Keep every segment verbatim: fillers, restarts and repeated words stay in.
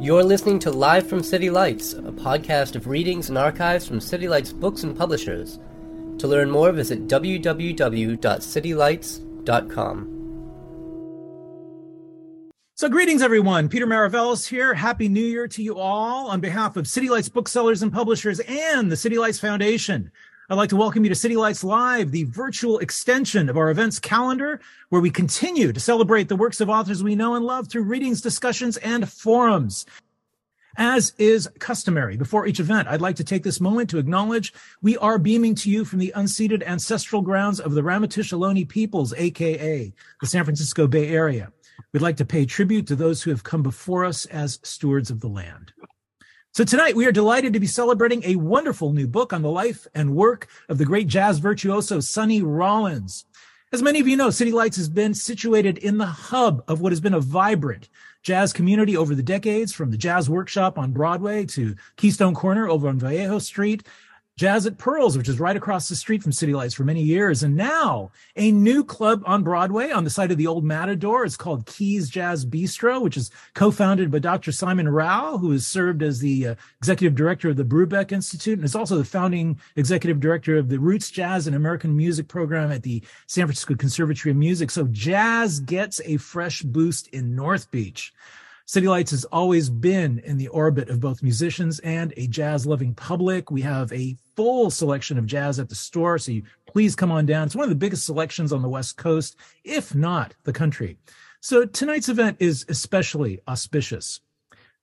You're listening to Live from City Lights, a podcast of readings and archives from City Lights books and publishers. To learn more, visit w w w dot city lights dot com. So greetings, everyone. Peter Maravellis here. Happy New Year to you all. On behalf of City Lights booksellers and publishers and the City Lights Foundation, I'd like to welcome you to City Lights Live, the virtual extension of our events calendar, where we continue to celebrate the works of authors we know and love through readings, discussions, and forums. As is customary, before each event, I'd like to take this moment to acknowledge we are beaming to you from the unceded ancestral grounds of the Ramaytush Ohlone peoples, a k a the San Francisco Bay Area. We'd like to pay tribute to those who have come before us as stewards of the land. So tonight, we are delighted to be celebrating a wonderful new book on the life and work of the great jazz virtuoso Sonny Rollins. As many of you know, City Lights has been situated in the hub of what has been a vibrant jazz community over the decades, from the Jazz Workshop on Broadway to Keystone Corner over on Vallejo Street, Jazz at Pearls, which is right across the street from City Lights for many years. And now a new club on Broadway on the site of the old Matador. It's called Keys Jazz Bistro, which is co-founded by Doctor Simon Rao, who has served as the uh, executive director of the Brubeck Institute and is also the founding executive director of the Roots Jazz and American Music Program at the San Francisco Conservatory of Music. So jazz gets a fresh boost in North Beach. City Lights has always been in the orbit of both musicians and a jazz-loving public. We have a full selection of jazz at the store, so you please come on down. It's one of the biggest selections on the West Coast, if not the country. So tonight's event is especially auspicious.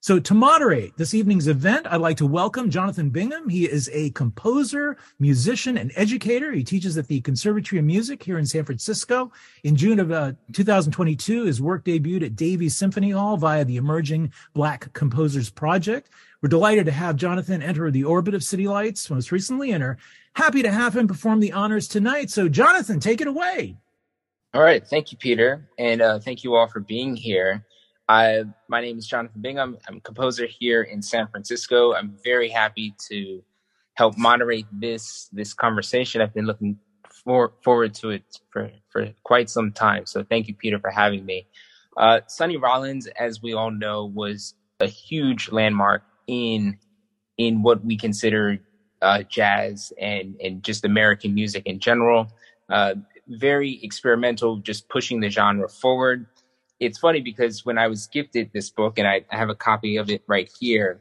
So to moderate this evening's event, I'd like to welcome Jonathan Bingham. He is a composer, musician, and educator. He teaches at the Conservatory of Music here in San Francisco. In June of uh, two thousand twenty-two, his work debuted at Davies Symphony Hall via the Emerging Black Composers Project. We're delighted to have Jonathan enter the orbit of City Lights most recently, and are happy to have him perform the honors tonight. So Jonathan, take it away. All right. Thank you, Peter. And uh, thank you all for being here. I, my name is Jonathan Bingham. I'm a composer here in San Francisco. I'm very happy to help moderate this this conversation. I've been looking for, forward to it for, for quite some time. So thank you, Peter, for having me. Uh, Sonny Rollins, as we all know, was a huge landmark in in what we consider uh, jazz and, and just American music in general. Uh, very experimental, just pushing the genre forward. It's funny because when I was gifted this book, and I, I have a copy of it right here,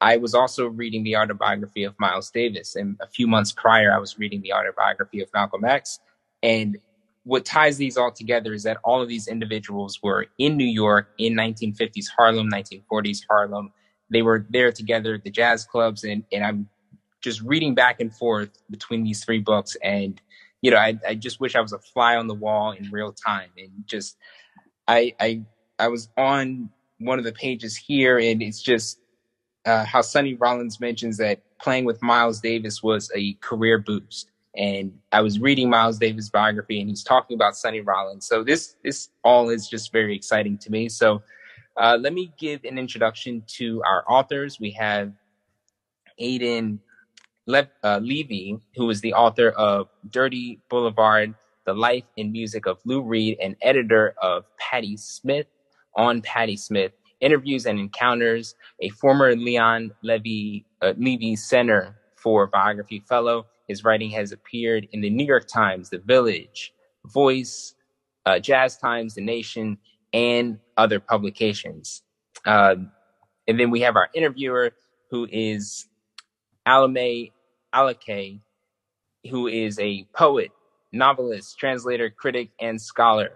I was also reading the autobiography of Miles Davis. And a few months prior, I was reading the autobiography of Malcolm X. And what ties these all together is that all of these individuals were in New York in nineteen fifties Harlem, nineteen forties Harlem. They were there together, the jazz clubs. And, and I'm just reading back and forth between these three books. And, you know, I, I just wish I was a fly on the wall in real time and just... I, I I was on one of the pages here, and it's just uh, how Sonny Rollins mentions that playing with Miles Davis was a career boost. And I was reading Miles Davis' biography, and he's talking about Sonny Rollins. So this this all is just very exciting to me. So uh, let me give an introduction to our authors. We have Aiden Le- uh, Levy, who is the author of Dirty Boulevard, The Life and Music of Lou Reed, and editor of Patty Smith on Patty Smith, Interviews and Encounters, a former Leon Levy uh, Levy Center for Biography Fellow. His writing has appeared in the New York Times, The Village, Voice, uh, Jazz Times, The Nation, and other publications. Uh, and then we have our interviewer, who is Amiel Alcalay, who is a poet, novelist, translator, critic, and scholar.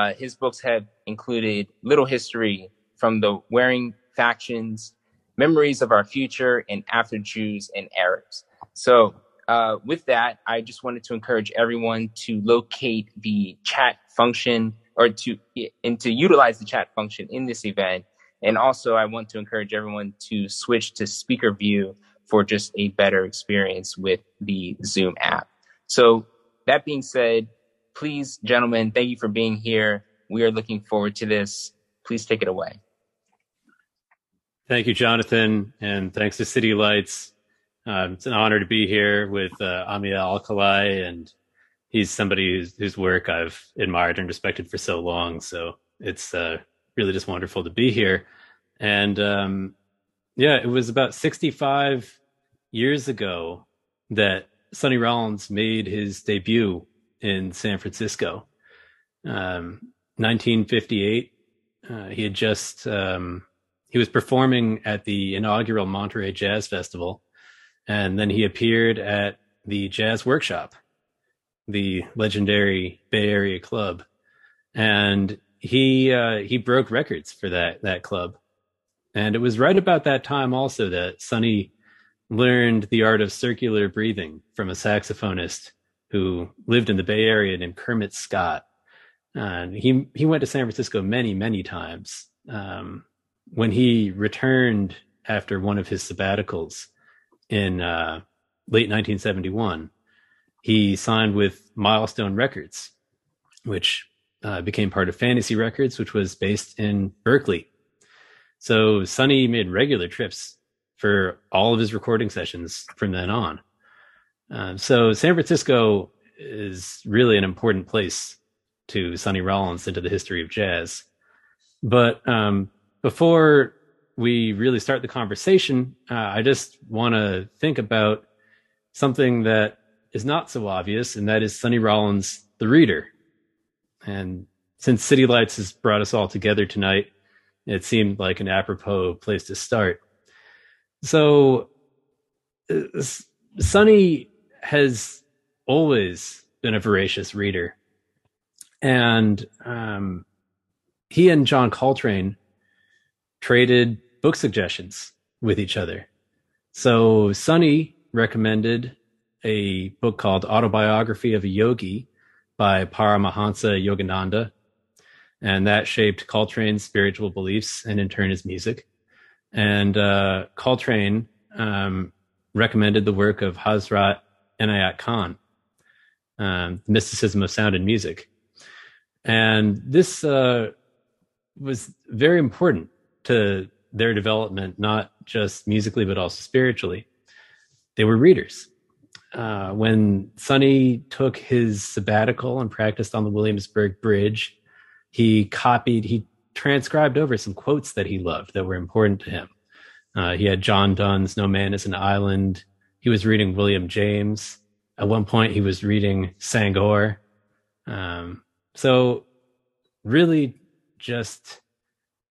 Uh, his books have included Little History from the Waring Factions, Memories of Our Future, and After Jews and Arabs. So uh, with that, I just wanted to encourage everyone to locate the chat function or to and to utilize the chat function in this event. And also, I want to encourage everyone to switch to speaker view for just a better experience with the Zoom app. So that being said, please, gentlemen, thank you for being here. We are looking forward to this. Please take it away. Thank you, Jonathan, and thanks to City Lights. Um, it's an honor to be here with uh, Amiel Alcalay and he's somebody whose, whose work I've admired and respected for so long. So it's uh, really just wonderful to be here. And um, yeah, it was about sixty-five years ago that Sonny Rollins made his debut in San Francisco. Um, nineteen fifty-eight, uh, he had just, um, he was performing at the inaugural Monterey Jazz Festival, and then he appeared at the Jazz Workshop, the legendary Bay Area club. And he, uh, he broke records for that, that club. And it was right about that time also that Sonny learned the art of circular breathing from a saxophonist who lived in the Bay Area named Kermit Scott. And he, he went to San Francisco many, many times. Um, when he returned after one of his sabbaticals in uh, late nineteen seventy-one, he signed with Milestone Records, which uh, became part of Fantasy Records, which was based in Berkeley. So Sonny made regular trips for all of his recording sessions from then on. Uh, so San Francisco is really an important place to Sonny Rollins into the history of jazz. But um, before we really start the conversation, uh, I just want to think about something that is not so obvious, and that is Sonny Rollins, the reader. And since City Lights has brought us all together tonight, it seemed like an apropos place to start. So uh, Sonny has always been a voracious reader. And um, he and John Coltrane traded book suggestions with each other. So Sonny recommended a book called Autobiography of a Yogi by Paramahansa Yogananda. And that shaped Coltrane's spiritual beliefs and in turn his music. And uh, Coltrane um, recommended the work of Hazrat Inayat Khan, um, The Mysticism of Sound and Music. And this uh, was very important to their development, not just musically, but also spiritually. They were readers. Uh, when Sonny took his sabbatical and practiced on the Williamsburg Bridge, he copied, he transcribed over some quotes that he loved that were important to him. Uh, he had John Donne's No Man is an Island. He was reading William James. At one point, he was reading Sangor. Um, so really just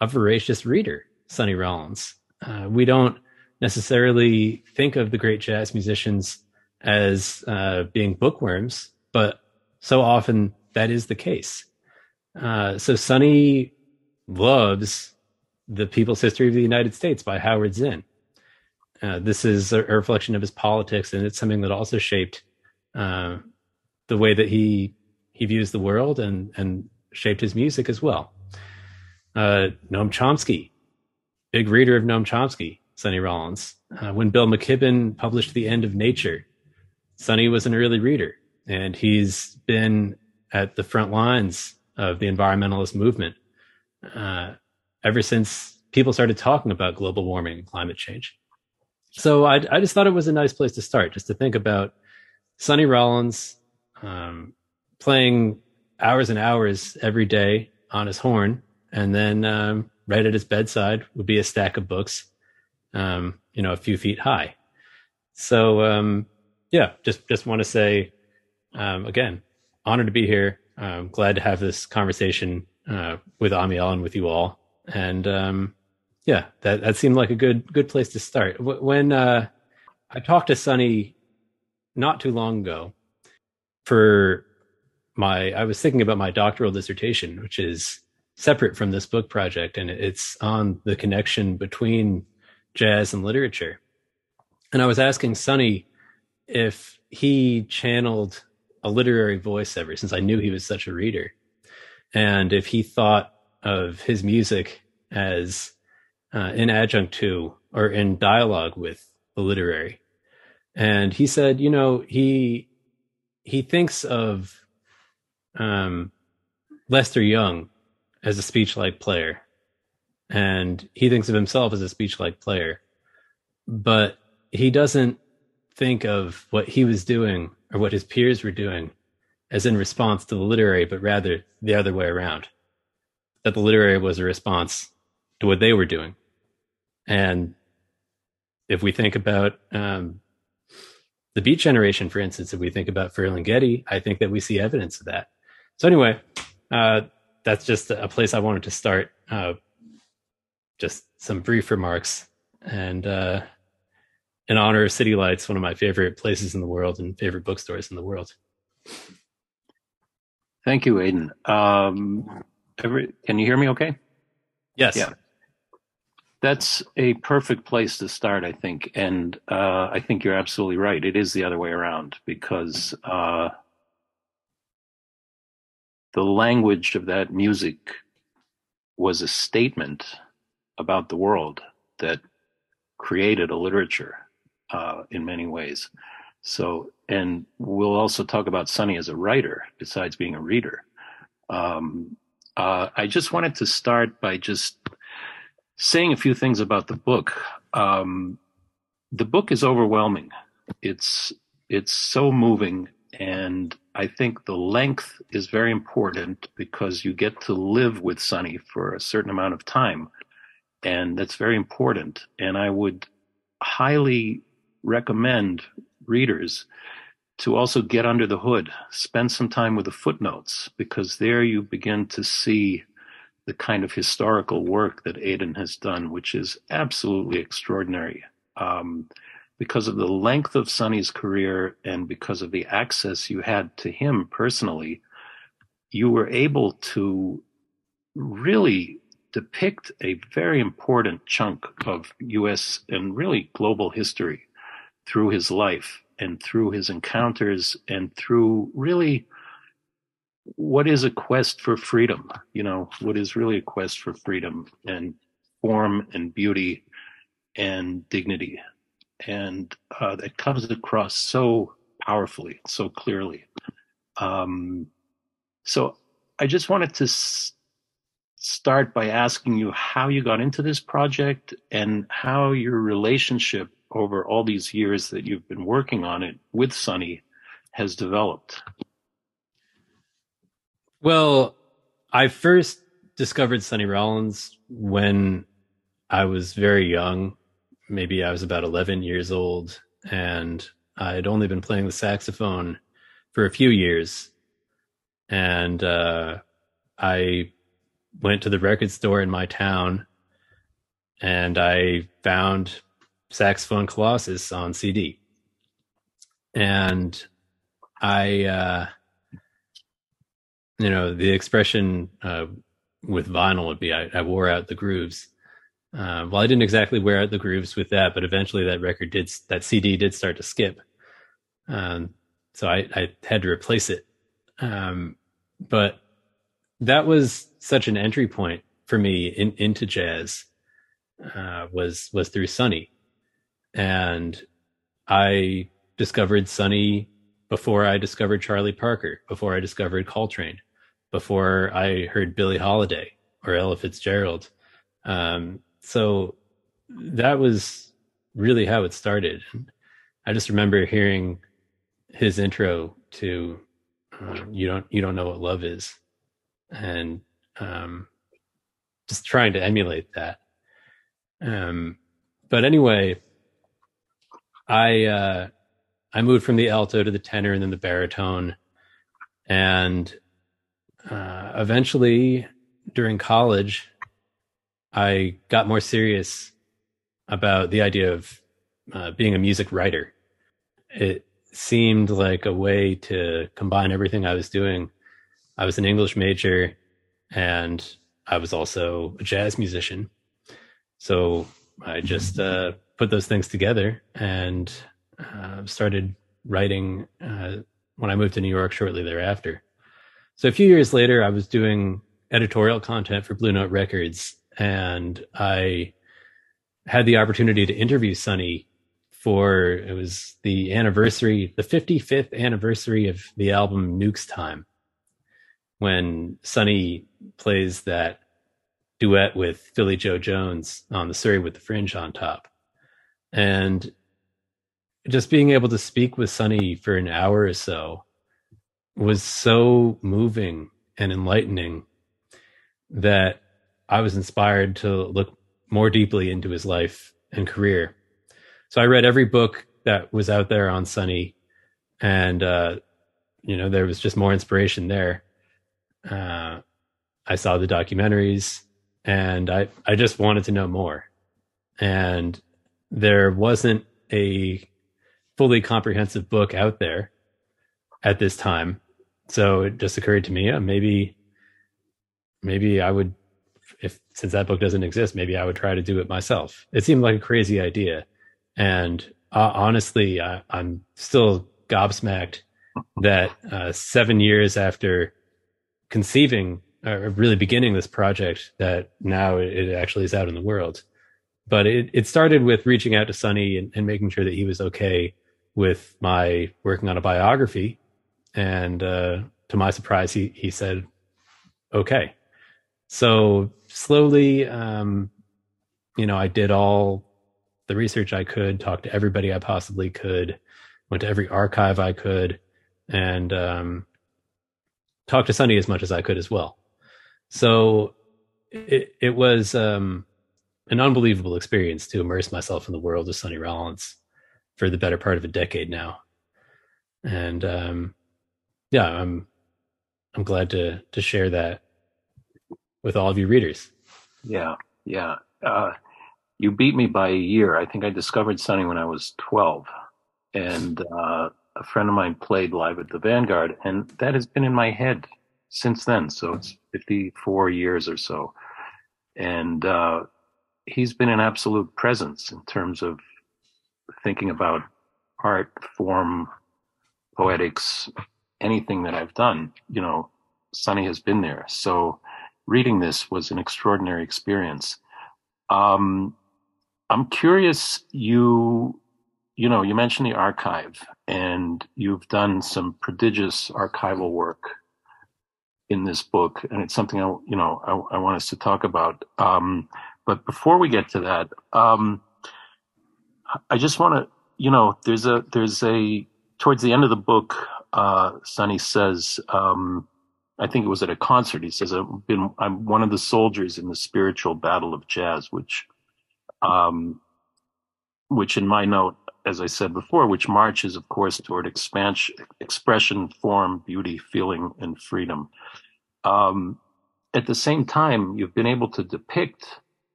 a voracious reader, Sonny Rollins. Uh, we don't necessarily think of the great jazz musicians as uh, being bookworms, but so often that is the case. Uh, so Sonny loves The People's History of the United States by Howard Zinn. Uh, this is a reflection of his politics, and it's something that also shaped uh, the way that he he views the world and, and shaped his music as well. Uh, Noam Chomsky, big reader of Noam Chomsky, Sonny Rollins. Uh, when Bill McKibben published The End of Nature, Sonny was an early reader, and he's been at the front lines of the environmentalist movement Uh, ever since people started talking about global warming and climate change. So I, I just thought it was a nice place to start, just to think about Sonny Rollins um, playing hours and hours every day on his horn, and then um, right at his bedside would be a stack of books, um, you know, a few feet high. So um, yeah, just, just want to say, um, again, honored to be here. I'm glad to have this conversation Uh, with Amiel and with you all, and um, yeah, that, that seemed like a good good place to start. When uh, I talked to Sonny not too long ago for my, I was thinking about my doctoral dissertation, which is separate from this book project, and it's on the connection between jazz and literature. And I was asking Sonny if he channeled a literary voice ever, since I knew he was such a reader, and if he thought of his music as uh, in adjunct to or in dialogue with the literary. And he said, you know, he he thinks of um, Lester Young as a speech-like player, and he thinks of himself as a speech-like player, but he doesn't think of what he was doing or what his peers were doing as in response to the literary, but rather the other way around, that the literary was a response to what they were doing. And if we think about um, the Beat Generation, for instance, if we think about Ferlinghetti, I think that we see evidence of that. So anyway, uh, that's just a place I wanted to start. Uh, just some brief remarks, and uh, in honor of City Lights, one of my favorite places in the world and favorite bookstores in the world. Thank you, Aiden. Um, every, can you hear me okay? Yes. Yeah. That's a perfect place to start, I think. And uh, I think you're absolutely right. It is the other way around, because uh, the language of that music was a statement about the world that created a literature uh, in many ways. So, and we'll also talk about Sonny as a writer, besides being a reader. Um, uh, I just wanted to start by just saying a few things about the book. Um, the book is overwhelming. It's, it's so moving. And I think the length is very important, because you get to live with Sonny for a certain amount of time. And that's very important. And I would highly recommend readers to also get under the hood, spend some time with the footnotes, because there you begin to see the kind of historical work that Aiden has done, which is absolutely extraordinary. Um, because of the length of Sonny's career and because of the access you had to him personally, you were able to really depict a very important chunk of U S and really global history through his life and through his encounters and through really what is a quest for freedom, you know, what is really a quest for freedom and form and beauty and dignity. And uh, that comes across so powerfully, so clearly. Um, so I just wanted to s- start by asking you how you got into this project and how your relationship over all these years that you've been working on it with Sonny has developed. Well, I first discovered Sonny Rollins when I was very young. Maybe I was about eleven years old, and I had only been playing the saxophone for a few years. And uh, I went to the record store in my town, and I found Saxophone Colossus on C D. And I, uh, you know, the expression uh, with vinyl would be I, I wore out the grooves. Uh, well, I didn't exactly wear out the grooves with that, but eventually that record did, that C D did start to skip. Um, so I, I had to replace it. Um, but that was such an entry point for me in, into jazz, uh, was, was through Sonny. And I discovered Sonny before I discovered Charlie Parker, before I discovered Coltrane, before I heard Billie Holiday or Ella Fitzgerald. Um, So that was really how it started. I just remember hearing his intro to uh, "You Don't You Don't Know What Love Is," and um, just trying to emulate that. Um, but anyway, I uh, I moved from the alto to the tenor and then the baritone, and uh, eventually during college, I got more serious about the idea of uh, being a music writer. It seemed like a way to combine everything I was doing. I was an English major, and I was also a jazz musician. So I just uh, put those things together and uh, started writing uh, when I moved to New York shortly thereafter. So a few years later, I was doing editorial content for Blue Note Records, and I had the opportunity to interview Sonny for, it was the anniversary, the fifty-fifth anniversary of the album Nuke's Time, when Sonny plays that duet with Philly Joe Jones on the Surrey with the Fringe on top. And just being able to speak with Sonny for an hour or so was so moving and enlightening that I was inspired to look more deeply into his life and career. So I read every book that was out there on Sonny, and, uh, you know, there was just more inspiration there. Uh, I saw the documentaries, and I, I just wanted to know more. And there wasn't a fully comprehensive book out there at this time. So it just occurred to me, yeah, maybe, maybe I would, if, since that book doesn't exist, maybe I would try to do it myself. It seemed like a crazy idea. And uh, honestly, I, I'm still gobsmacked that uh, seven years after conceiving or really beginning this project, that now it actually is out in the world. But it, it started with reaching out to Sonny and, and making sure that he was okay with my working on a biography. And uh, to my surprise, he, he said, okay. So slowly, um, you know, I did all the research I could, talked to everybody I possibly could, went to every archive I could, and um, talked to Sonny as much as I could as well. So it, it was... Um, an unbelievable experience to immerse myself in the world of Sonny Rollins for the better part of a decade now. And, um, yeah, I'm, I'm glad to, to share that with all of you readers. Yeah. Yeah. Uh, you beat me by a year. I think I discovered Sonny when I was twelve, and, uh, a friend of mine played live at the Vanguard, and that has been in my head since then. So it's fifty-four years or so. And, uh, he's been an absolute presence in terms of thinking about art, form, poetics, anything that I've done. You know, Sonny has been there. So reading this was an extraordinary experience. Um, I'm curious, you, you know, you mentioned the archive, and you've done some prodigious archival work in this book. And it's something, I, you know, I, I want us to talk about. Um, But before we get to that, um, I just want to, you know, there's a, there's a, towards the end of the book, uh, Sonny says, um, I think it was at a concert, he says, I've been, I'm one of the soldiers in the spiritual battle of jazz, which, um, which in my note, as I said before, which marches, of course, toward expansion, expression, form, beauty, feeling, and freedom. Um, at the same time, you've been able to depict,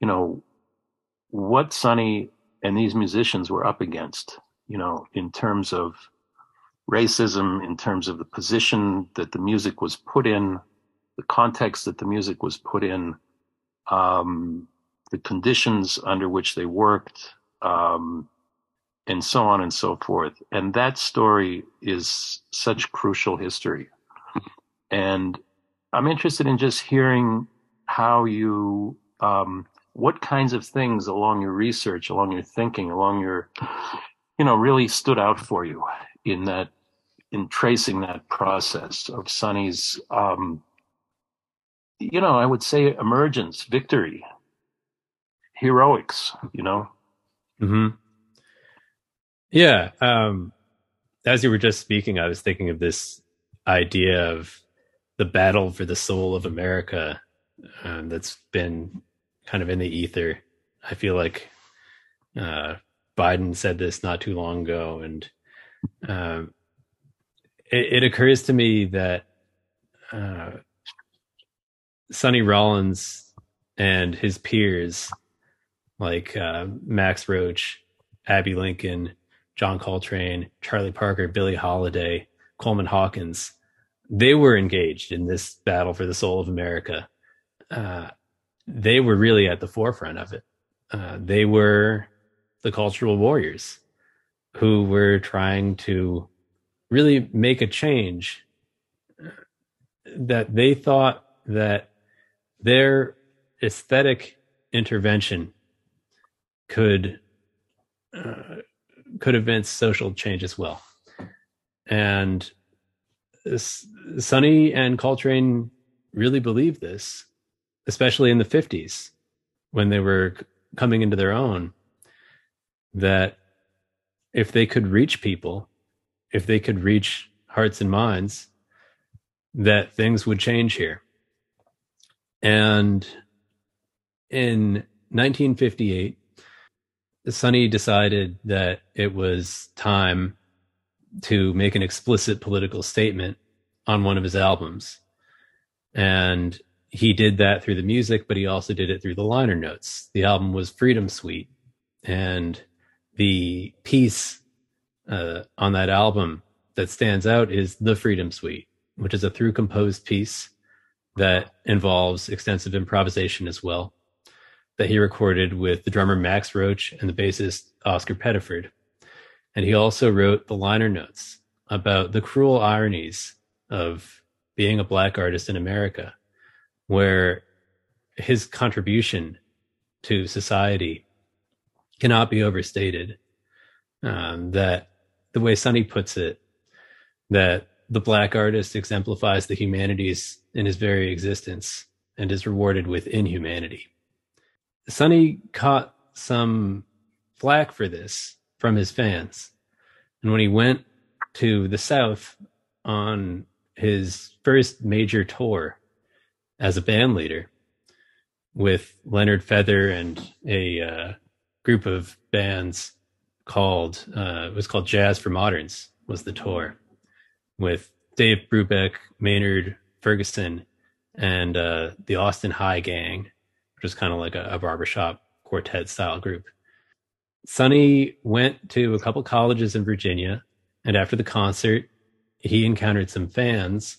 you know, what Sonny and these musicians were up against, you know, in terms of racism, in terms of the position that the music was put in, the context that the music was put in, um, the conditions under which they worked, um, and so on and so forth. And that story is such crucial history. And I'm interested in just hearing how you, um, what kinds of things along your research, along your thinking, along your, you know, really stood out for you in that, in tracing that process of Sonny's, um, you know, I would say emergence, victory, heroics, you know? Mm-hmm. Yeah. Um, as you were just speaking, I was thinking of this idea of the battle for the soul of America, uh, that's been kind of in the ether. I feel like uh, Biden said this not too long ago, and uh, it, it occurs to me that uh, Sonny Rollins and his peers, like uh, Max Roach, Abby Lincoln, John Coltrane, Charlie Parker, Billie Holiday, Coleman Hawkins, they were engaged in this battle for the soul of America. Uh, they were really at the forefront of it. Uh, they were the cultural warriors who were trying to really make a change that they thought that their aesthetic intervention could, uh, could evince social change as well. And Sonny and Coltrane really believed this, especially in the fifties, when they were coming into their own, that if they could reach people, if they could reach hearts and minds, that things would change here. And in nineteen fifty-eight, Sonny decided that it was time to make an explicit political statement on one of his albums. And he did that through the music, but he also did it through the liner notes. The album was Freedom Suite, and the piece uh, on that album that stands out is The Freedom Suite, which is a through composed piece that involves extensive improvisation as well, that he recorded with the drummer Max Roach and the bassist Oscar Pettiford. And he also wrote the liner notes about the cruel ironies of being a Black artist in America, where his contribution to society cannot be overstated. Um, that the way Sonny puts it, that the Black artist exemplifies the humanities in his very existence and is rewarded with inhumanity. Sonny caught some flack for this from his fans. And when he went to the South on his first major tour as a band leader with Leonard Feather and a uh, group of bands called, uh, it was called Jazz for Moderns was the tour, with Dave Brubeck, Maynard Ferguson, and uh, the Austin High Gang, which was kind of like a, a barbershop quartet style group. Sonny went to a couple colleges in Virginia, and after the concert, he encountered some fans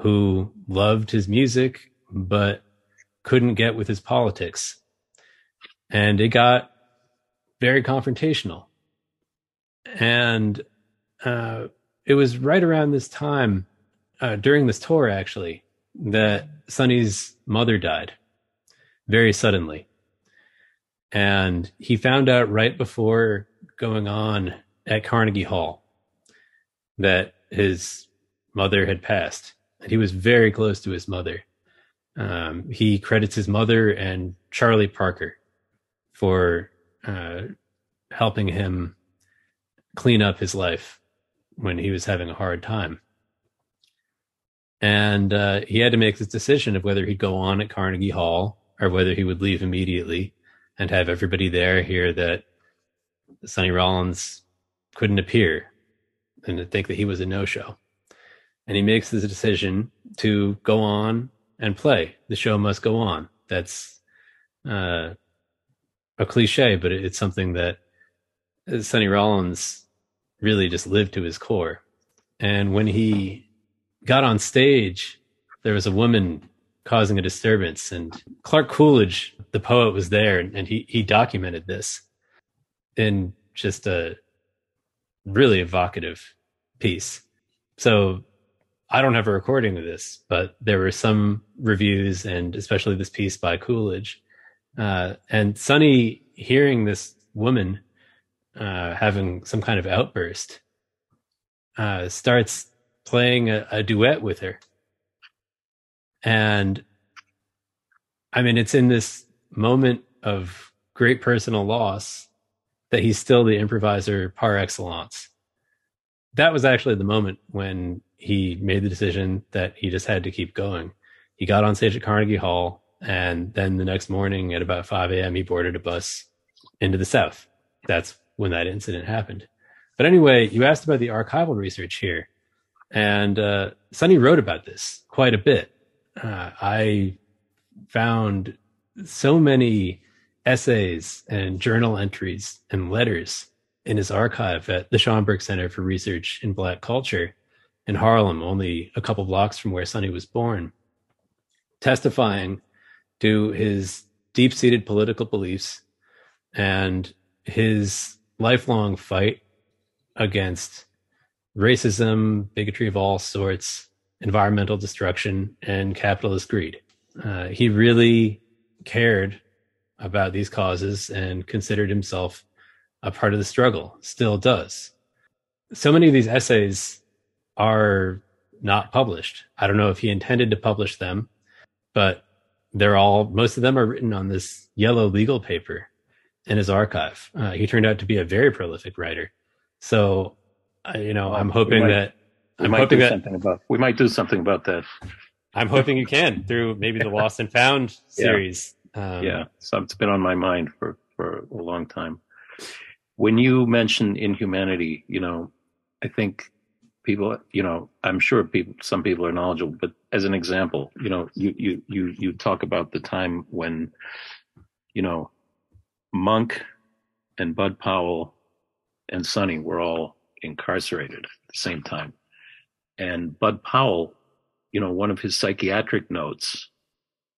who loved his music but couldn't get with his politics. And it got very confrontational. And uh, it was right around this time, uh, during this tour actually, that Sonny's mother died. Very suddenly. And he found out right before going on at Carnegie Hall that his mother had passed. And he was very close to his mother. Um, he credits his mother and Charlie Parker for uh, helping him clean up his life when he was having a hard time. And uh, he had to make this decision of whether he'd go on at Carnegie Hall or whether he would leave immediately and have everybody there hear that Sonny Rollins couldn't appear and to think that he was a no-show. And he makes this decision to go on and play. The show must go on. That's uh, a cliche, but it's something that Sonny Rollins really just lived to his core. And when he got on stage, there was a woman causing a disturbance, and Clark Coolidge, the poet, was there, and he he documented this in just a really evocative piece. So I don't have a recording of this, but there were some reviews, and especially this piece by Coolidge. Uh, and Sonny hearing this woman uh, having some kind of outburst uh, starts playing a, a duet with her. And I mean, it's in this moment of great personal loss that he's still the improviser par excellence. That was actually the moment when he made the decision that he just had to keep going. He got on stage at Carnegie Hall, and then the next morning at about five a.m., he boarded a bus into the South. That's when that incident happened. But anyway, you asked about the archival research here. And uh, Sonny wrote about this quite a bit. Uh, I found so many essays and journal entries and letters in his archive at the Schomburg Center for Research in Black Culture in Harlem, only a couple blocks from where Sonny was born, testifying to his deep-seated political beliefs and his lifelong fight against racism, bigotry of all sorts, environmental destruction, and capitalist greed. Uh, he really cared about these causes and considered himself a part of the struggle, still does. So many of these essays are not published. I don't know if he intended to publish them, but they're all, most of them are written on this yellow legal paper in his archive. Uh, he turned out to be a very prolific writer. So, you know, I'm hoping that I I'm might do that. Something about, we might do something about that. I'm hoping you can through maybe the Lost and Found series. Yeah. Um, yeah. So it's been on my mind for, for a long time. When you mention inhumanity, you know, I think people, you know, I'm sure people, some people are knowledgeable, but as an example, you know, you, you, you, you talk about the time when, you know, Monk and Bud Powell and Sonny were all incarcerated at the same time. And Bud Powell, you know, one of his psychiatric notes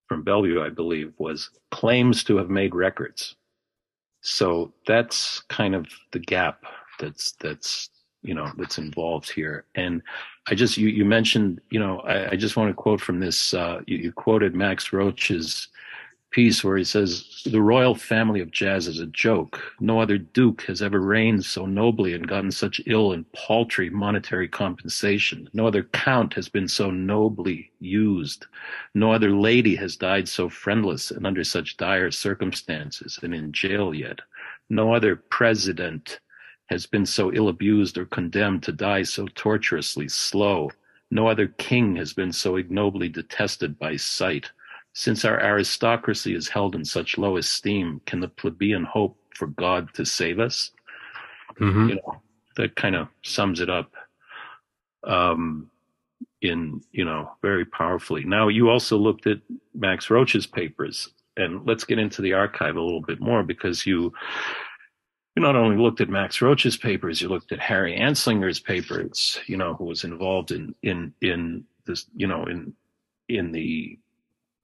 from Bellevue, I believe, was claims to have made records. So that's kind of the gap that's, that's, you know, that's involved here. And I just, you, you mentioned, you know, I, I just want to quote from this, uh, you, you quoted Max Roach's piece where he says, "The royal family of jazz is a joke. No other duke has ever reigned so nobly and gotten such ill and paltry monetary compensation. No other count has been so nobly used. No other lady has died so friendless and under such dire circumstances and in jail yet. No other president has been so ill abused or condemned to die so tortuously slow. No other king has been so ignobly detested by sight. Since our aristocracy is held in such low esteem, can the plebeian hope for God to save us?" Mm-hmm. You know, that kind of sums it up um, in, you know, very powerfully. Now, you also looked at Max Roach's papers, and let's get into the archive a little bit more, because you you not only looked at Max Roach's papers, you looked at Harry Anslinger's papers, you know, who was involved in, in, in this, you know, in, in the,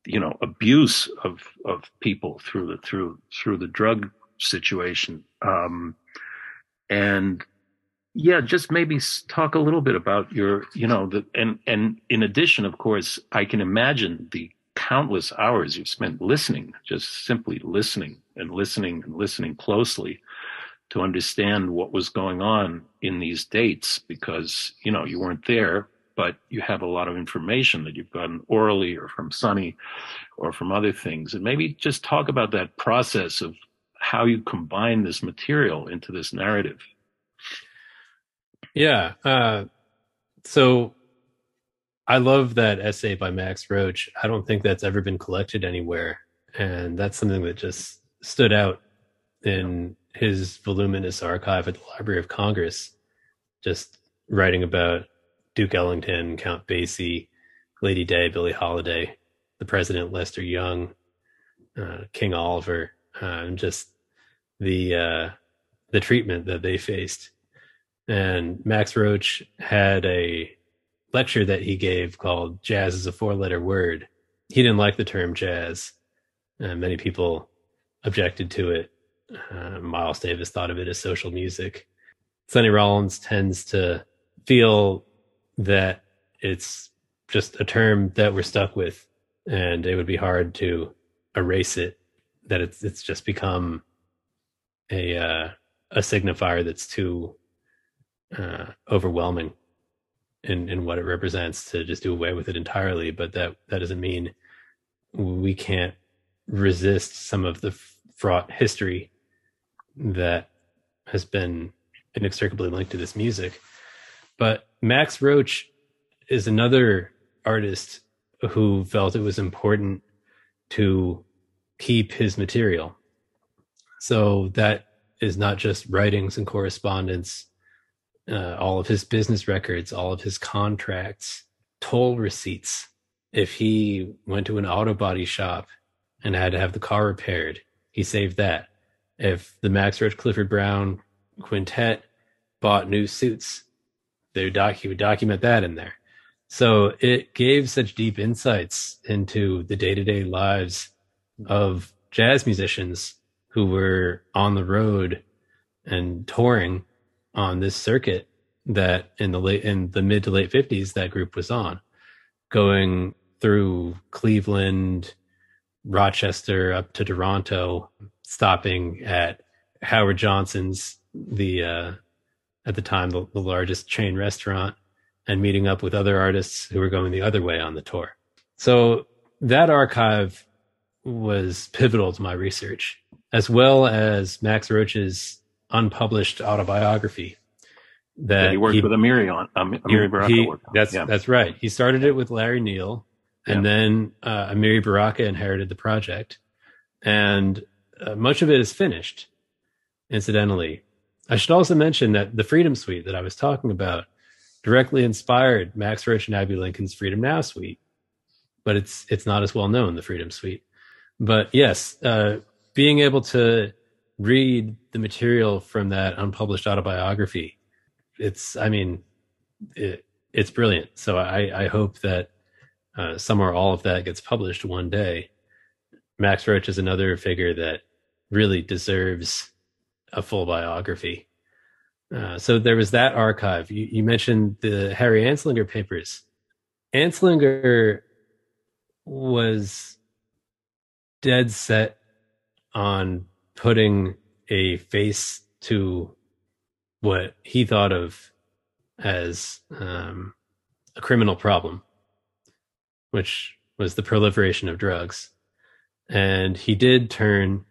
you know, abuse of, of people through the, through, through the drug situation. Um, and yeah, just maybe talk a little bit about your, you know, the, and, and in addition, of course, I can imagine the countless hours you've spent listening, just simply listening and listening and listening closely to understand what was going on in these dates, because, you know, you weren't there, but you have a lot of information that you've gotten orally or from Sonny or from other things. And maybe just talk about that process of how you combine this material into this narrative. Yeah. Uh, so I love that essay by Max Roach. I don't think that's ever been collected anywhere. And that's something that just stood out in his voluminous archive at the Library of Congress, just writing about Duke Ellington, Count Basie, Lady Day, Billie Holiday, the President Lester Young, uh, King Oliver, uh, and just the uh, the treatment that they faced. And Max Roach had a lecture that he gave called "Jazz is a Four-Letter Word." He didn't like the term jazz. Uh, many people objected to it. Uh, Miles Davis thought of it as social music. Sonny Rollins tends to feel that it's just a term that we're stuck with, and it would be hard to erase it, that it's it's just become a uh, a signifier that's too uh, overwhelming in, in what it represents to just do away with it entirely. But that, that doesn't mean we can't resist some of the fraught history that has been inextricably linked to this music. But Max Roach is another artist who felt it was important to keep his material. So that is not just writings and correspondence, uh, all of his business records, all of his contracts, toll receipts. If he went to an auto body shop and had to have the car repaired, he saved that. If the Max Roach Clifford Brown Quintet bought new suits, They doc, he would document that in there. So it gave such deep insights into the day-to-day lives of jazz musicians who were on the road and touring on this circuit that in the late, in the mid to late fifties, that group was on, going through Cleveland, Rochester, up to Toronto, stopping at Howard Johnson's, the, uh, at the time, the, the largest chain restaurant, and meeting up with other artists who were going the other way on the tour. So that archive was pivotal to my research, as well as Max Roach's unpublished autobiography, that yeah, he worked he, with Amiri on. Um, Amiri Baraka he, worked on. That's, yeah. that's right. He started it with Larry Neal, and yeah. then uh, Amiri Baraka inherited the project. And uh, much of it is finished, incidentally. I should also mention that the Freedom Suite that I was talking about directly inspired Max Roach and Abby Lincoln's Freedom Now Suite. But it's it's not as well known, the Freedom Suite. But yes, uh, being able to read the material from that unpublished autobiography, it's, I mean, it, it's brilliant. So I, I hope that uh, some or all of that gets published one day. Max Roach is another figure that really deserves a full biography. Uh, so there was that archive. You, you mentioned the Harry Anslinger papers. Anslinger was dead set on putting a face to what he thought of as um, a criminal problem, which was the proliferation of drugs. And he did turn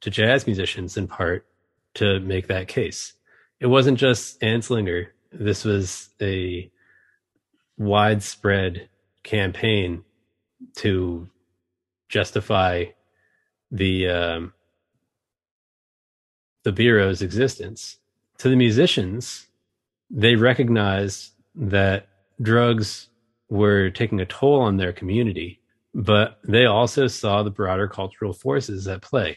to jazz musicians in part to make that case. It wasn't just Anslinger. This was a widespread campaign to justify the um, the Bureau's existence. To the musicians, they recognized that drugs were taking a toll on their community, but they also saw the broader cultural forces at play.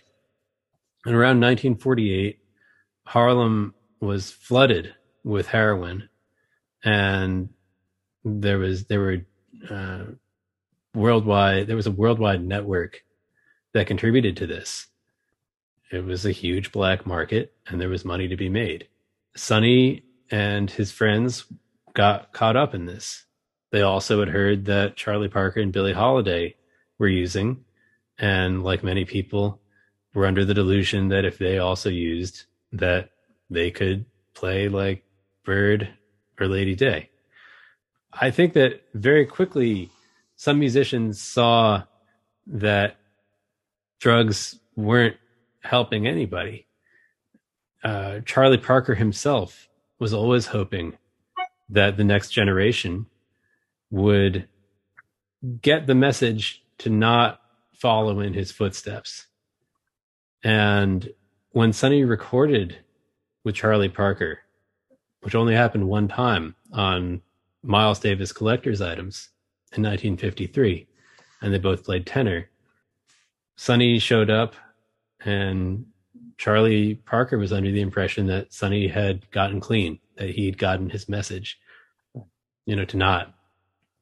And around nineteen forty-eight, Harlem was flooded with heroin, and there was there were uh, worldwide there was a worldwide network that contributed to this. It was a huge black market, and there was money to be made. Sonny and his friends got caught up in this. They also had heard that Charlie Parker and Billie Holiday were using, and like many people, were under the delusion that if they also used, that they could play like Byrd or Lady Day. I think that very quickly, some musicians saw that drugs weren't helping anybody. Uh, Charlie Parker himself was always hoping that the next generation would get the message to not follow in his footsteps. And when Sonny recorded with Charlie Parker, which only happened one time on Miles Davis Collector's Items in nineteen fifty-three, and they both played tenor, Sonny showed up, and Charlie Parker was under the impression that Sonny had gotten clean, that he'd gotten his message, you know, to not,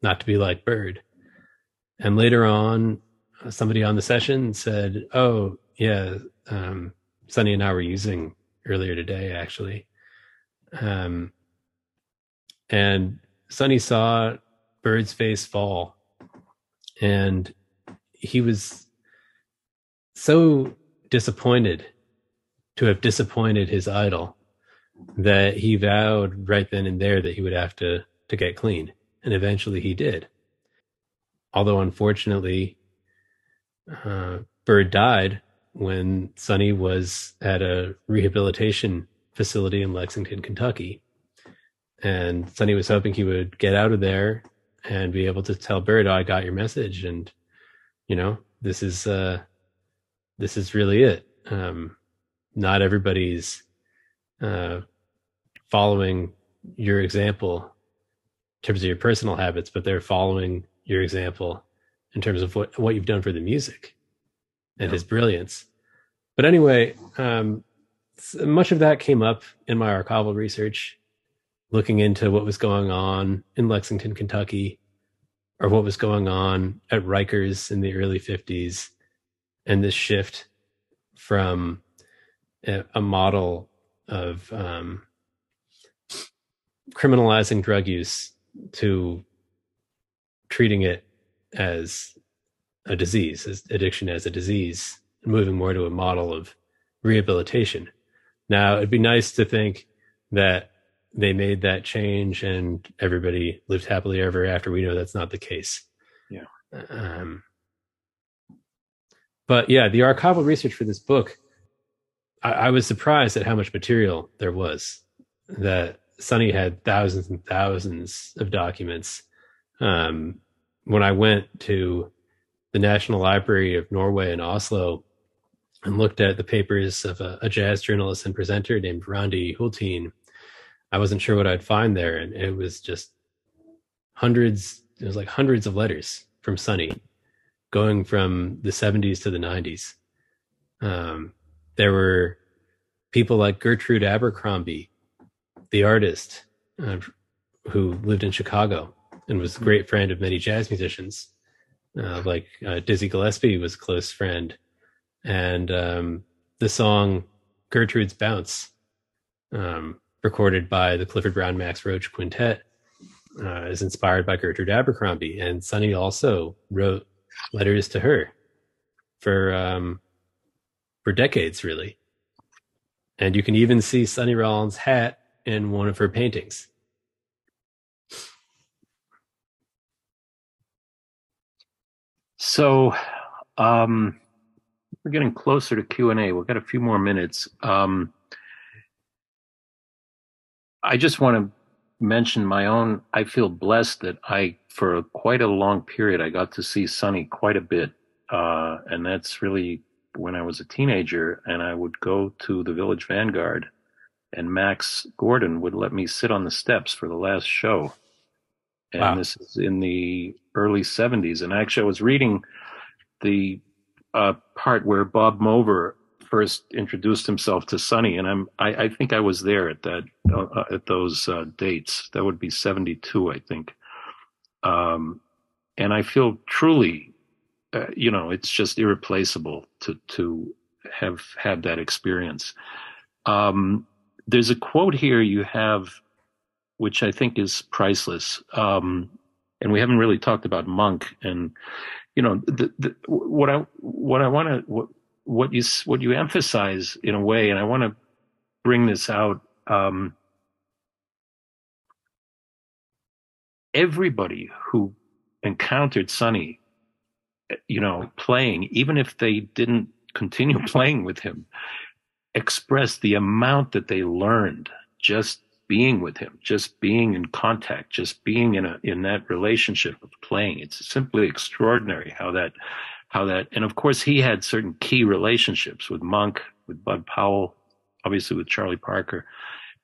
not to be like Byrd. And later on, somebody on the session said, oh, yeah, um, Sonny and I were using earlier today, actually. Um, and Sonny saw Byrd's face fall, and he was so disappointed to have disappointed his idol that he vowed right then and there that he would have to, to get clean. And eventually he did. Although, unfortunately, uh, Byrd died when Sonny was at a rehabilitation facility in Lexington, Kentucky. And Sonny was hoping he would get out of there and be able to tell Byrd, oh, I got your message. And, you know, this is, uh, this is really it. Um, not everybody's uh, following your example in terms of your personal habits, but they're following your example in terms of what, what you've done for the music and his brilliance. But anyway, um, much of that came up in my archival research, looking into what was going on in Lexington, Kentucky, or what was going on at Rikers in the early fifties, and this shift from a, a model of um, criminalizing drug use to treating it as a disease, as addiction as a disease, and moving more to a model of rehabilitation. Now, it'd be nice to think that they made that change and everybody lived happily ever after. We know that's not the case. Yeah. Um, but yeah, the archival research for this book, I, I was surprised at how much material there was that Sonny had thousands and thousands of documents. Um, when I went to the National Library of Norway in Oslo and looked at the papers of a, a jazz journalist and presenter named Randi Hultin, I wasn't sure what I'd find there. And it was just hundreds, it was like hundreds of letters from Sonny going from the seventies to the nineties. Um, there were people like Gertrude Abercrombie, the artist uh, who lived in Chicago and was a great friend of many jazz musicians. Uh, like uh, Dizzy Gillespie was a close friend. And um, the song Gertrude's Bounce, um, recorded by the Clifford Brown Max Roach Quintet, uh, is inspired by Gertrude Abercrombie. And Sonny also wrote letters to her for um, for decades, really. And you can even see Sonny Rollins' hat in one of her paintings. So um, we're getting closer to Q and A. We've got a few more minutes. Um, I just want to mention my own, I feel blessed that I, for a, quite a long period, I got to see Sonny quite a bit. Uh, and that's really when I was a teenager, and I would go to the Village Vanguard, and Max Gordon would let me sit on the steps for the last show. And wow. This is in the early seventies. And actually, I was reading the uh, part where Bob Mover first introduced himself to Sonny, and I'm, I, I think I was there at that, uh, at those uh, dates. That would be seventy-two, I think. Um, and I feel truly, uh, you know, it's just irreplaceable to to have had that experience. Um, there's a quote here you have, which I think is priceless. Um, and we haven't really talked about Monk, and, you know, the, the, what I, what I want to, what, what you, what you emphasize in a way, and I want to bring this out. Um, everybody who encountered Sonny, you know, playing, even if they didn't continue playing with him, expressed the amount that they learned just being with him, just being in contact, just being in a, in that relationship of playing. It's simply extraordinary how that, how that, and of course he had certain key relationships with Monk, with Bud Powell, obviously with Charlie Parker.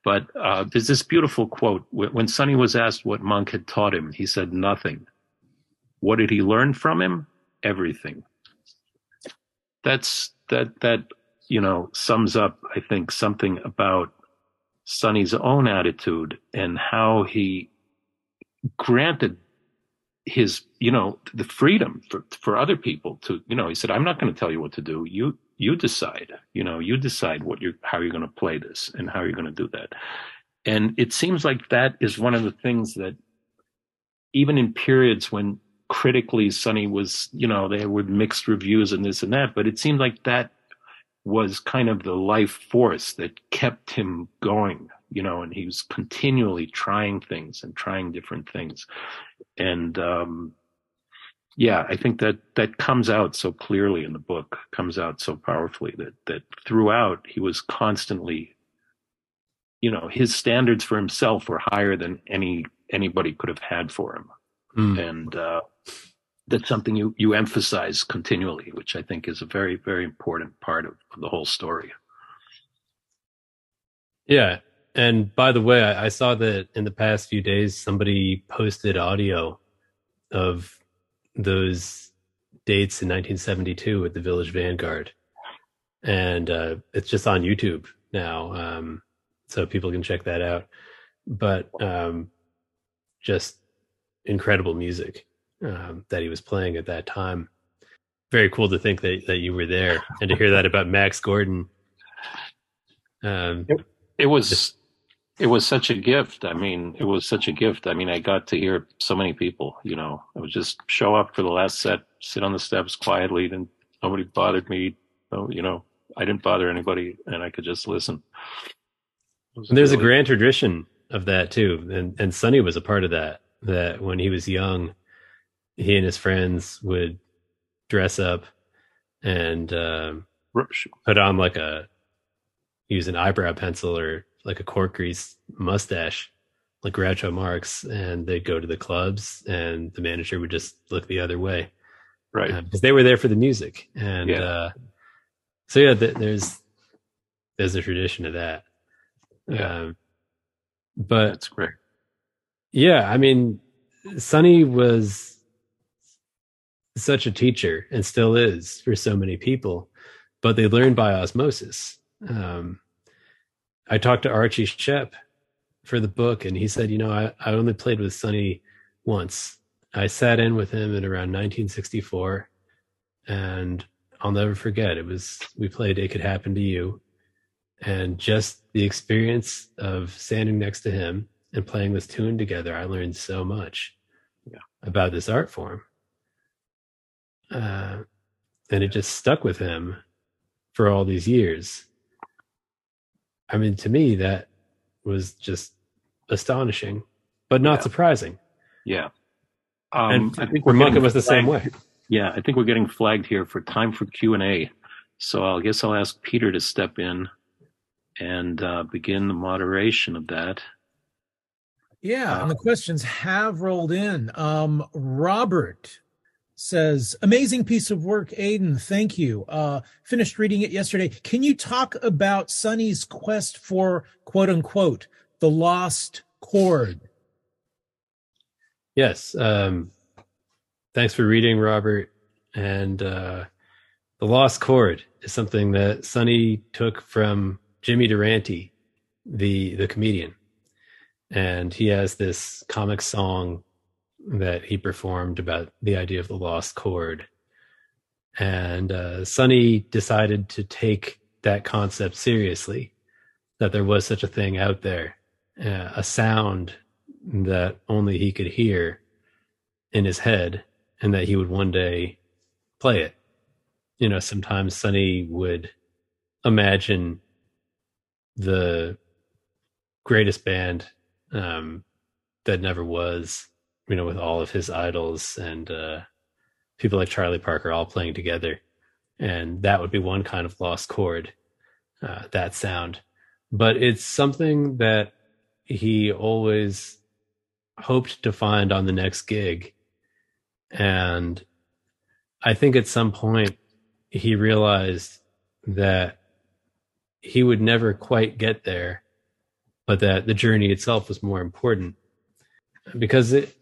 But uh, there's this beautiful quote. When Sonny was asked what Monk had taught him, he said, nothing. What did he learn from him? Everything. That's, that, that, you know, sums up, I think, something about Sonny's own attitude and how he granted his, you know, the freedom for, for other people to, you know, he said, I'm not going to tell you what to do. You, you decide, you know, you decide what you're, how you're going to play this and how you're going to do that. And it seems like that is one of the things that even in periods when critically Sonny was, you know, there were mixed reviews and this and that, but it seemed like that was kind of the life force that kept him going, you know, and he was continually trying things and trying different things. And, um, yeah, I think that that comes out so clearly in the book, comes out so powerfully that, that throughout he was constantly, you know, his standards for himself were higher than any, anybody could have had for him. Mm. And, uh, that's something you, you emphasize continually, which I think is a very, very important part of, of the whole story. Yeah. And by the way, I, I saw that in the past few days, somebody posted audio of those dates in nineteen seventy-two at the Village Vanguard. And uh, it's just on YouTube now. Um, so people can check that out. But um, just incredible music. Um, that he was playing at that time. Very cool to think that, that you were there and to hear that about Max Gordon. Um, it, it was, it was such a gift. I mean, it was such a gift. I mean, I got to hear so many people, you know, I would just show up for the last set, sit on the steps quietly, and nobody bothered me. So, you know, I didn't bother anybody and I could just listen. And there's really a grand tradition of that too. And, and Sonny was a part of that, that when he was young, he and his friends would dress up and um, put on like a, use an eyebrow pencil or like a cork grease mustache like Groucho Marx, and they'd go to the clubs and the manager would just look the other way. Right. Uh, because they were there for the music. And yeah. uh, so, yeah, th- there's there's a tradition of that. Yeah. Um, but that's great. Yeah, I mean, Sonny was such a teacher and still is for so many people, but they learn by osmosis. Um, I talked to Archie Shepp for the book, and he said, you know, I, I only played with Sonny once. I sat in with him in around nineteen sixty-four, and I'll never forget. It was, we played It Could Happen to You, and just the experience of standing next to him and playing this tune together, I learned so much yeah. about this art form. Uh, and it just stuck with him for all these years. I mean, to me, that was just astonishing, but not yeah. surprising. Yeah. Um, and I think we're Malcolm was the same way. Yeah. I think we're getting flagged here for time for Q and A. So I guess I'll ask Peter to step in and uh, begin the moderation of that. Yeah. Uh, and the questions have rolled in. Um, Robert says, amazing piece of work, Aiden. Thank you. Uh, finished reading it yesterday. Can you talk about Sonny's quest for, quote unquote, the lost chord? Yes. Um, thanks for reading, Robert. And uh, the lost chord is something that Sonny took from Jimmy Durante, the the comedian. And he has this comic song that he performed about the idea of the lost chord. And uh, Sonny decided to take that concept seriously, that there was such a thing out there, uh, a sound that only he could hear in his head, and that he would one day play it. You know, sometimes Sonny would imagine the greatest band um, that never was, you know, with all of his idols and uh, people like Charlie Parker all playing together. And that would be one kind of lost chord, uh, that sound. But it's something that he always hoped to find on the next gig. And I think at some point he realized that he would never quite get there, but that the journey itself was more important. Because it,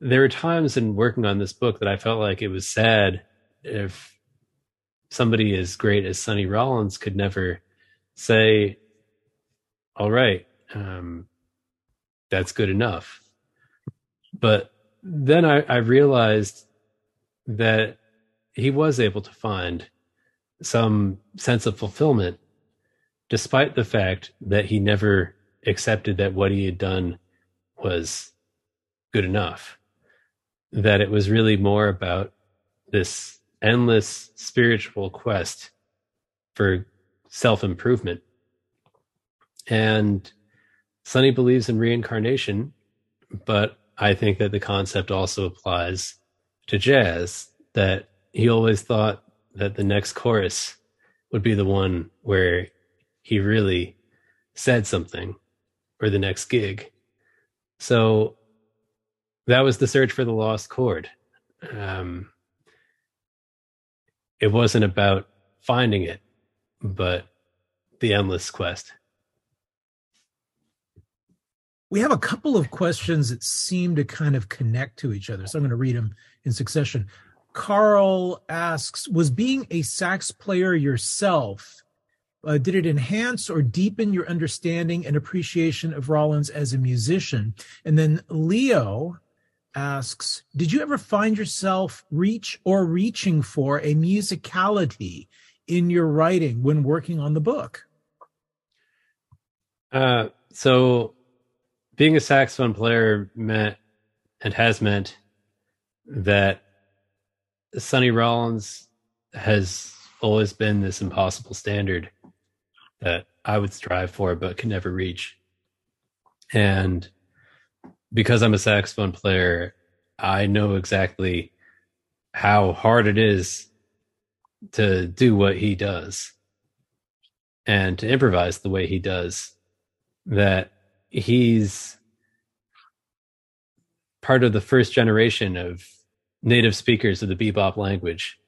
there were times in working on this book that I felt like it was sad if somebody as great as Sonny Rollins could never say, all right, um, that's good enough. But then I, I realized that he was able to find some sense of fulfillment, despite the fact that he never accepted that what he had done was good enough, that it was really more about this endless spiritual quest for self-improvement. And Sonny believes in reincarnation, but I think that the concept also applies to jazz, that he always thought that the next chorus would be the one where he really said something, or the next gig. So that was the search for the lost chord. Um, it wasn't about finding it, but the endless quest. We have a couple of questions that seem to kind of connect to each other, so I'm going to read them in succession. Carl asks, was being a sax player yourself, uh, did it enhance or deepen your understanding and appreciation of Rollins as a musician? And then Leo asks, did you ever find yourself reach or reaching for a musicality in your writing when working on the book? Uh, so being a saxophone player meant, and has meant, that Sonny Rollins has always been this impossible standard that I would strive for but can never reach. And because I'm a saxophone player, I know exactly how hard it is to do what he does and to improvise the way he does, that he's part of the first generation of native speakers of the bebop language.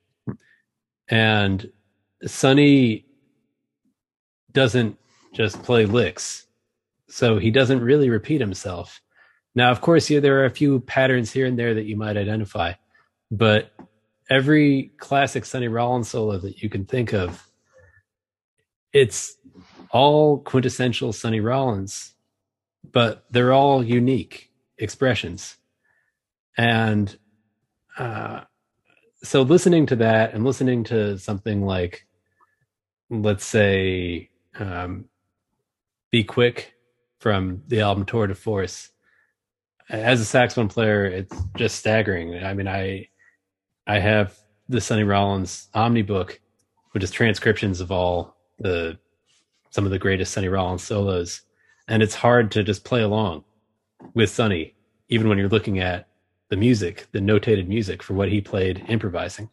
And Sonny doesn't just play licks, so he doesn't really repeat himself. Now, of course, yeah, there are a few patterns here and there that you might identify, but every classic Sonny Rollins solo that you can think of, it's all quintessential Sonny Rollins, but they're all unique expressions. And uh, so listening to that and listening to something like, let's say, um, Be Quick from the album Tour de Force, as a saxophone player, it's just staggering. I mean, I I have the Sonny Rollins Omnibook, which is transcriptions of all the some of the greatest Sonny Rollins solos, and it's hard to just play along with Sonny, even when you're looking at the music, the notated music for what he played improvising.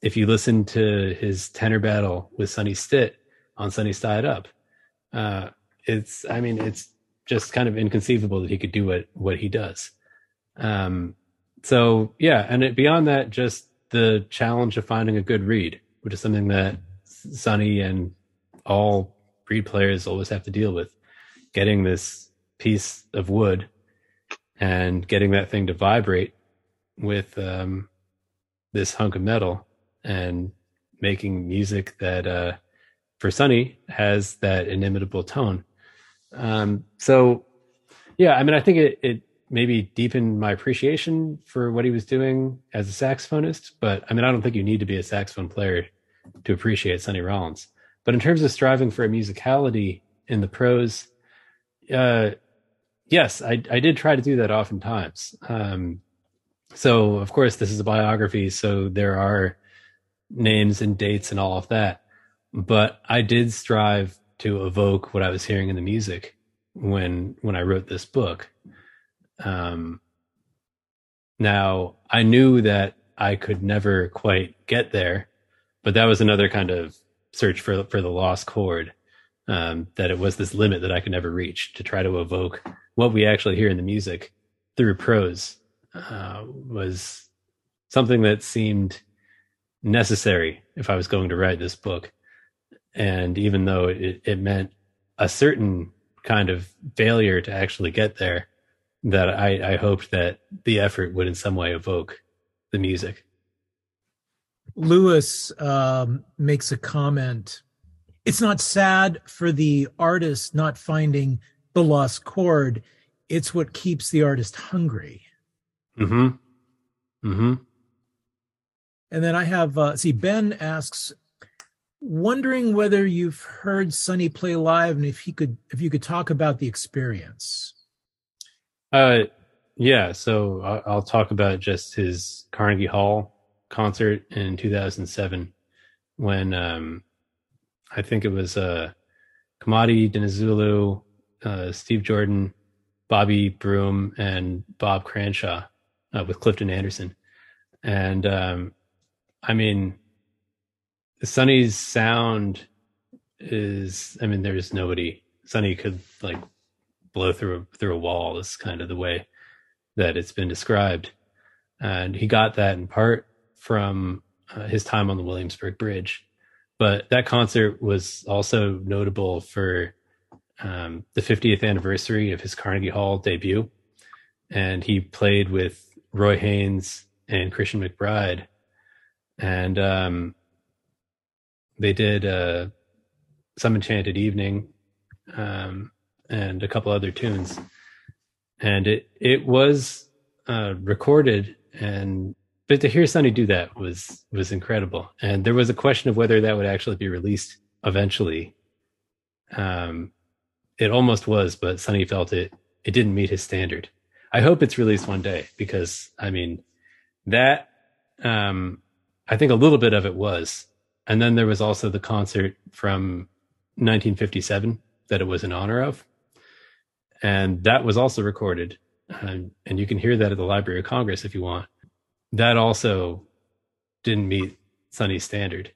If you listen to his tenor battle with Sonny Stitt on Sonny's Side Up, uh, it's, I mean, it's just kind of inconceivable that he could do what, what he does. Um, so, yeah, and it, beyond that, just the challenge of finding a good reed, which is something that Sonny and all reed players always have to deal with, getting this piece of wood and getting that thing to vibrate with um, this hunk of metal and making music that, uh, for Sonny, has that inimitable tone. Um, so, yeah, I mean, I think it, it maybe deepened my appreciation for what he was doing as a saxophonist, but I mean, I don't think you need to be a saxophone player to appreciate Sonny Rollins. But in terms of striving for a musicality in the prose, uh, yes, I, I did try to do that oftentimes. Um, so, of course, this is a biography, so there are names and dates and all of that. But I did strive to evoke what I was hearing in the music when when I wrote this book. Um, now, I knew that I could never quite get there, but that was another kind of search for for the lost chord, um, that it was this limit that I could never reach, to try to evoke what we actually hear in the music through prose, uh, was something that seemed necessary if I was going to write this book. And even though it, it meant a certain kind of failure to actually get there, that I, I hoped that the effort would in some way evoke the music. Lewis um, makes a comment. It's not sad for the artist not finding the lost chord. It's what keeps the artist hungry. Mm-hmm. Mm-hmm. And then I have, uh, see, Ben asks, wondering whether you've heard Sonny play live and if he could, if you could talk about the experience. Uh, yeah. So I'll, I'll talk about just his Carnegie Hall concert in two thousand seven, when um, I think it was uh, Kamadi Dinizulu, uh, Steve Jordan, Bobby Broom, and Bob Cranshaw uh, with Clifton Anderson, and um, I mean, Sonny's sound is, I mean, there's nobody, Sonny could like blow through a, through a wall is kind of the way that it's been described. And he got that in part from uh, his time on the Williamsburg Bridge. But that concert was also notable for um, the fiftieth anniversary of his Carnegie Hall debut. And he played with Roy Haynes and Christian McBride. And, um, they did uh, Some Enchanted Evening um, and a couple other tunes. And it it was uh, recorded, and but to hear Sonny do that was was incredible. And there was a question of whether that would actually be released eventually. Um, it almost was, but Sonny felt it it didn't meet his standard. I hope it's released one day, because, I mean, that, um, I think a little bit of it was. And then there was also the concert from nineteen fifty-seven that it was in honor of. And that was also recorded. Um, and you can hear that at the Library of Congress if you want. That also didn't meet Sonny's standard.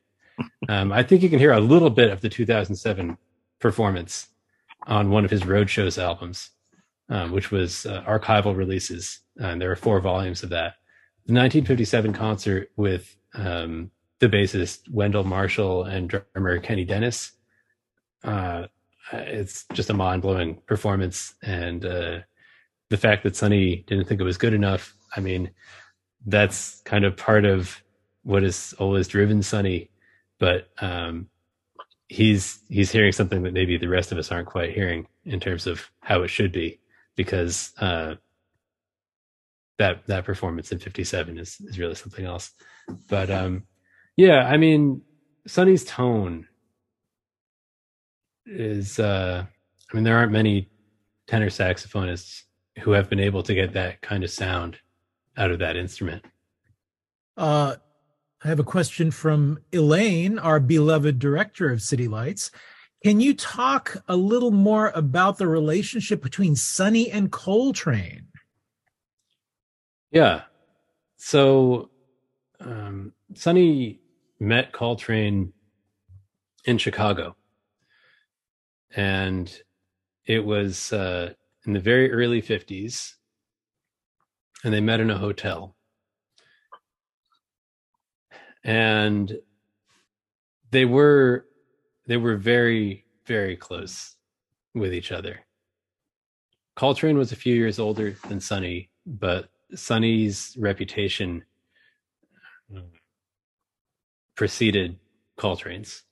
Um, I think you can hear a little bit of the two thousand seven performance on one of his Roadshows albums, um, which was uh, archival releases. Uh, and there are four volumes of that. The nineteen fifty-seven concert with um, the bassist Wendell Marshall and drummer Kenny Dennis. Uh, it's just a mind-blowing performance. And uh, the fact that Sonny didn't think it was good enough, I mean, that's kind of part of what has always driven Sonny. But um, he's he's hearing something that maybe the rest of us aren't quite hearing in terms of how it should be, because uh, that that performance in fifty-seven is, is really something else. But um, yeah, I mean, Sonny's tone is, uh, I mean, there aren't many tenor saxophonists who have been able to get that kind of sound out of that instrument. Uh, I have a question from Elaine, our beloved director of City Lights. Can you talk a little more about the relationship between Sonny and Coltrane? Yeah. So um, Sonny met Coltrane in Chicago. And it was uh, in the very early fifties. And they met in a hotel. And they were they were very, very close with each other. Coltrane was a few years older than Sonny, but Sonny's reputation preceded Coltrane's.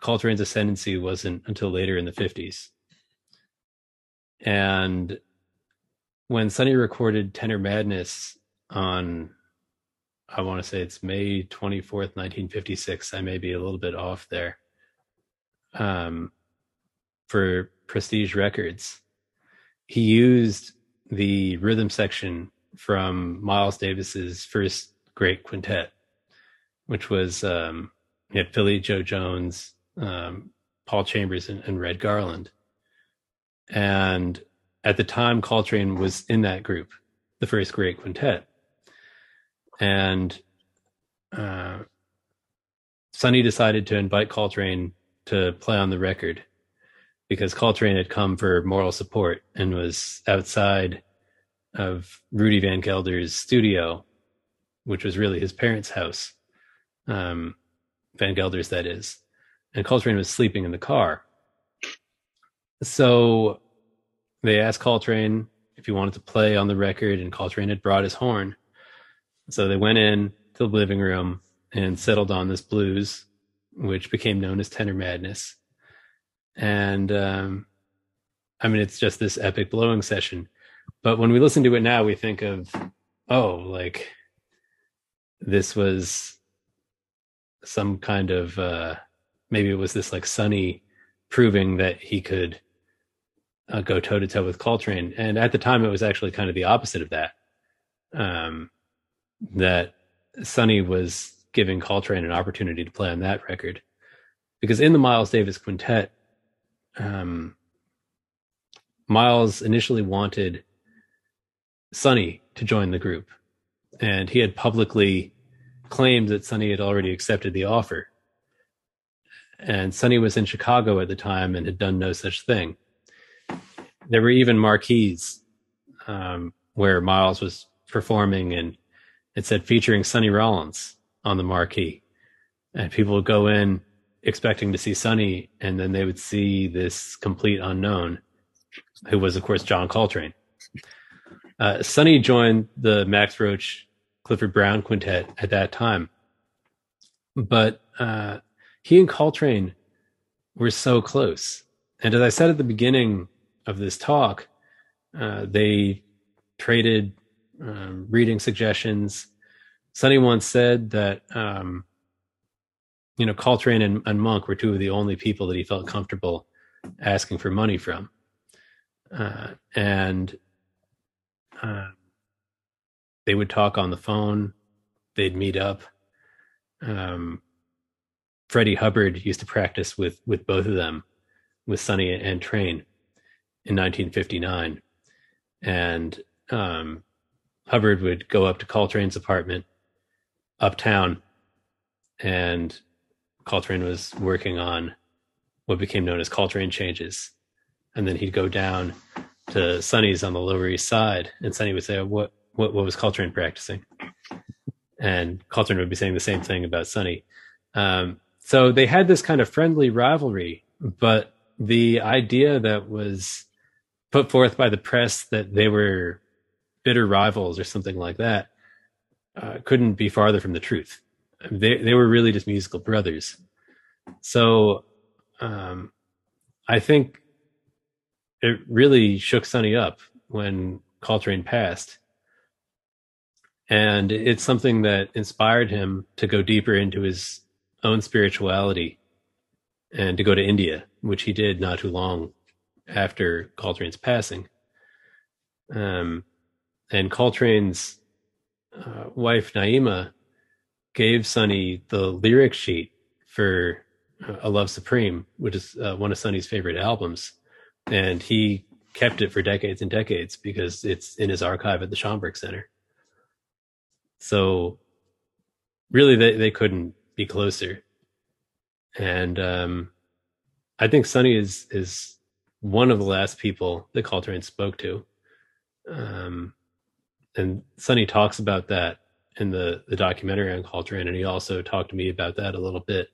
Coltrane's ascendancy wasn't until later in the fifties. And when Sonny recorded Tenor Madness on, I want to say it's May twenty-fourth, nineteen fifty-six. I may be a little bit off there. Um, for Prestige Records, he used the rhythm section from Miles Davis's first great quintet, which was um, you know, Philly Joe Jones, um, Paul Chambers, and, and Red Garland. And at the time, Coltrane was in that group, the first great quintet. And uh, Sonny decided to invite Coltrane to play on the record because Coltrane had come for moral support and was outside of Rudy Van Gelder's studio, which was really his parents' house. Um, Van Gelder's, that is. And Coltrane was sleeping in the car. So they asked Coltrane if he wanted to play on the record, and Coltrane had brought his horn. So they went in to the living room and settled on this blues, which became known as Tenor Madness. And um, I mean, it's just this epic blowing session. But when we listen to it now, we think of, oh, like this was some kind of, uh, maybe it was this like Sonny proving that he could uh, go toe to toe with Coltrane. And at the time, it was actually kind of the opposite of that. Um, that Sonny was giving Coltrane an opportunity to play on that record, because in the Miles Davis quintet, um, Miles initially wanted Sonny to join the group, and he had publicly claimed that Sonny had already accepted the offer. And Sonny was in Chicago at the time and had done no such thing. There were even marquees um, where Miles was performing, and it said featuring Sonny Rollins on the marquee, and people would go in expecting to see Sonny, and then they would see this complete unknown, who was, of course, John Coltrane. Uh, Sonny joined the Max Roach, Clifford Brown Quintet at that time, but uh, he and Coltrane were so close. And as I said at the beginning of this talk, uh, they traded Um, reading suggestions. Sonny once said that um, you know, Coltrane and, and Monk were two of the only people that he felt comfortable asking for money from. Uh, and uh, they would talk on the phone. They'd meet up. Um, Freddie Hubbard used to practice with with both of them, with Sonny and, and Train, in nineteen fifty-nine. And um Hubbard would go up to Coltrane's apartment uptown, and Coltrane was working on what became known as Coltrane Changes. And then he'd go down to Sonny's on the Lower East Side, and Sonny would say, what, what, what was Coltrane practicing? And Coltrane would be saying the same thing about Sonny. Um, so they had this kind of friendly rivalry, but the idea that was put forth by the press that they were bitter rivals or something like that uh, couldn't be farther from the truth. They they were really just musical brothers. So um, I think it really shook Sonny up when Coltrane passed. And it's something that inspired him to go deeper into his own spirituality and to go to India, which he did not too long after Coltrane's passing. Um, and Coltrane's uh, wife, Naima, gave Sonny the lyric sheet for uh, A Love Supreme, which is uh, one of Sonny's favorite albums. And he kept it for decades and decades because it's in his archive at the Schomburg Center. So really, they, they couldn't be closer. And um, I think Sonny is is one of the last people that Coltrane spoke to. Um, and Sonny talks about that in the, the documentary on Coltrane. And he also talked to me about that a little bit,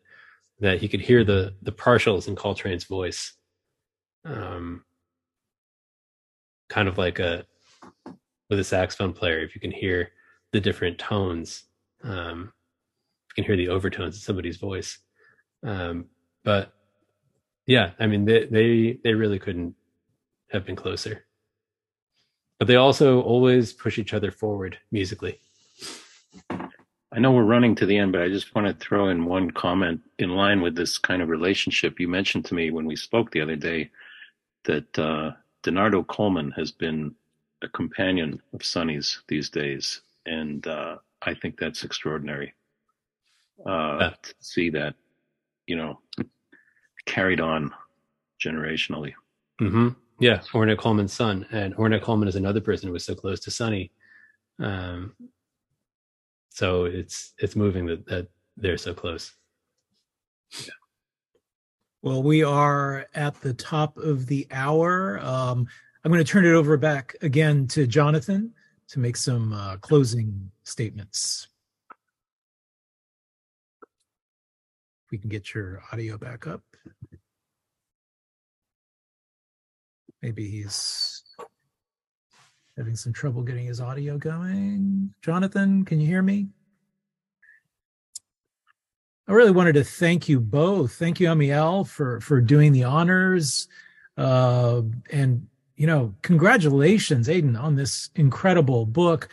that he could hear the, the partials in Coltrane's voice. Um, kind of like a with a saxophone player, if you can hear the different tones, um, you can hear the overtones of somebody's voice. Um, but yeah, I mean, they, they, they really couldn't have been closer, but they also always push each other forward musically. I know we're running to the end, but I just want to throw in one comment in line with this kind of relationship. You mentioned to me when we spoke the other day that, uh, Donardo Coleman has been a companion of Sonny's these days. And uh, I think that's extraordinary uh, yeah. to see that, you know, carried on generationally. Mm-hmm. Yeah, Ornette Coleman's son. And Ornette Coleman is another person who was so close to Sonny. Um, so it's it's moving that, that they're so close. Yeah. Well, we are at the top of the hour. Um, I'm going to turn it over back again to Jonathan to make some uh, closing statements. If we can get your audio back up. Maybe he's having some trouble getting his audio going. Jonathan, can you hear me? I really wanted to thank you both. Thank you, Amiel, for, for doing the honors. Uh, and You know, congratulations, Aiden, on this incredible book.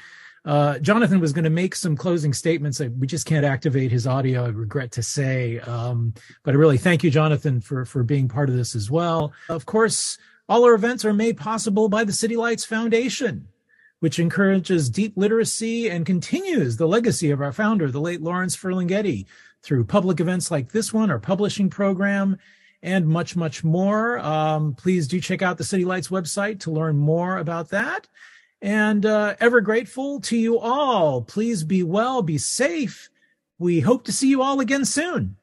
Uh, Jonathan was going to make some closing statements. We just can't activate his audio, I regret to say. Um, but I really thank you, Jonathan, for, for being part of this as well. Of course, all our events are made possible by the City Lights Foundation, which encourages deep literacy and continues the legacy of our founder, the late Lawrence Ferlinghetti, through public events like this one, our publishing program, and much, much more. Um, please do check out the City Lights website to learn more about that. And uh, ever grateful to you all. Please be well, be safe. We hope to see you all again soon.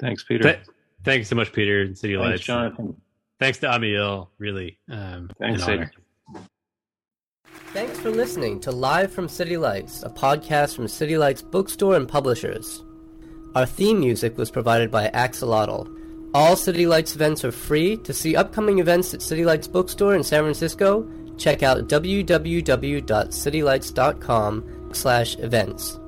Thanks, Peter. Th- thanks so much, Peter, and City Lights. Thanks, Jonathan. Thanks to Amiel, really. Um, thanks, Peter. Thanks for listening to Live from City Lights, a podcast from City Lights Bookstore and Publishers. Our theme music was provided by Axolotl. All City Lights events are free. To see upcoming events at City Lights Bookstore in San Francisco, check out w w w dot city lights dot com slash events.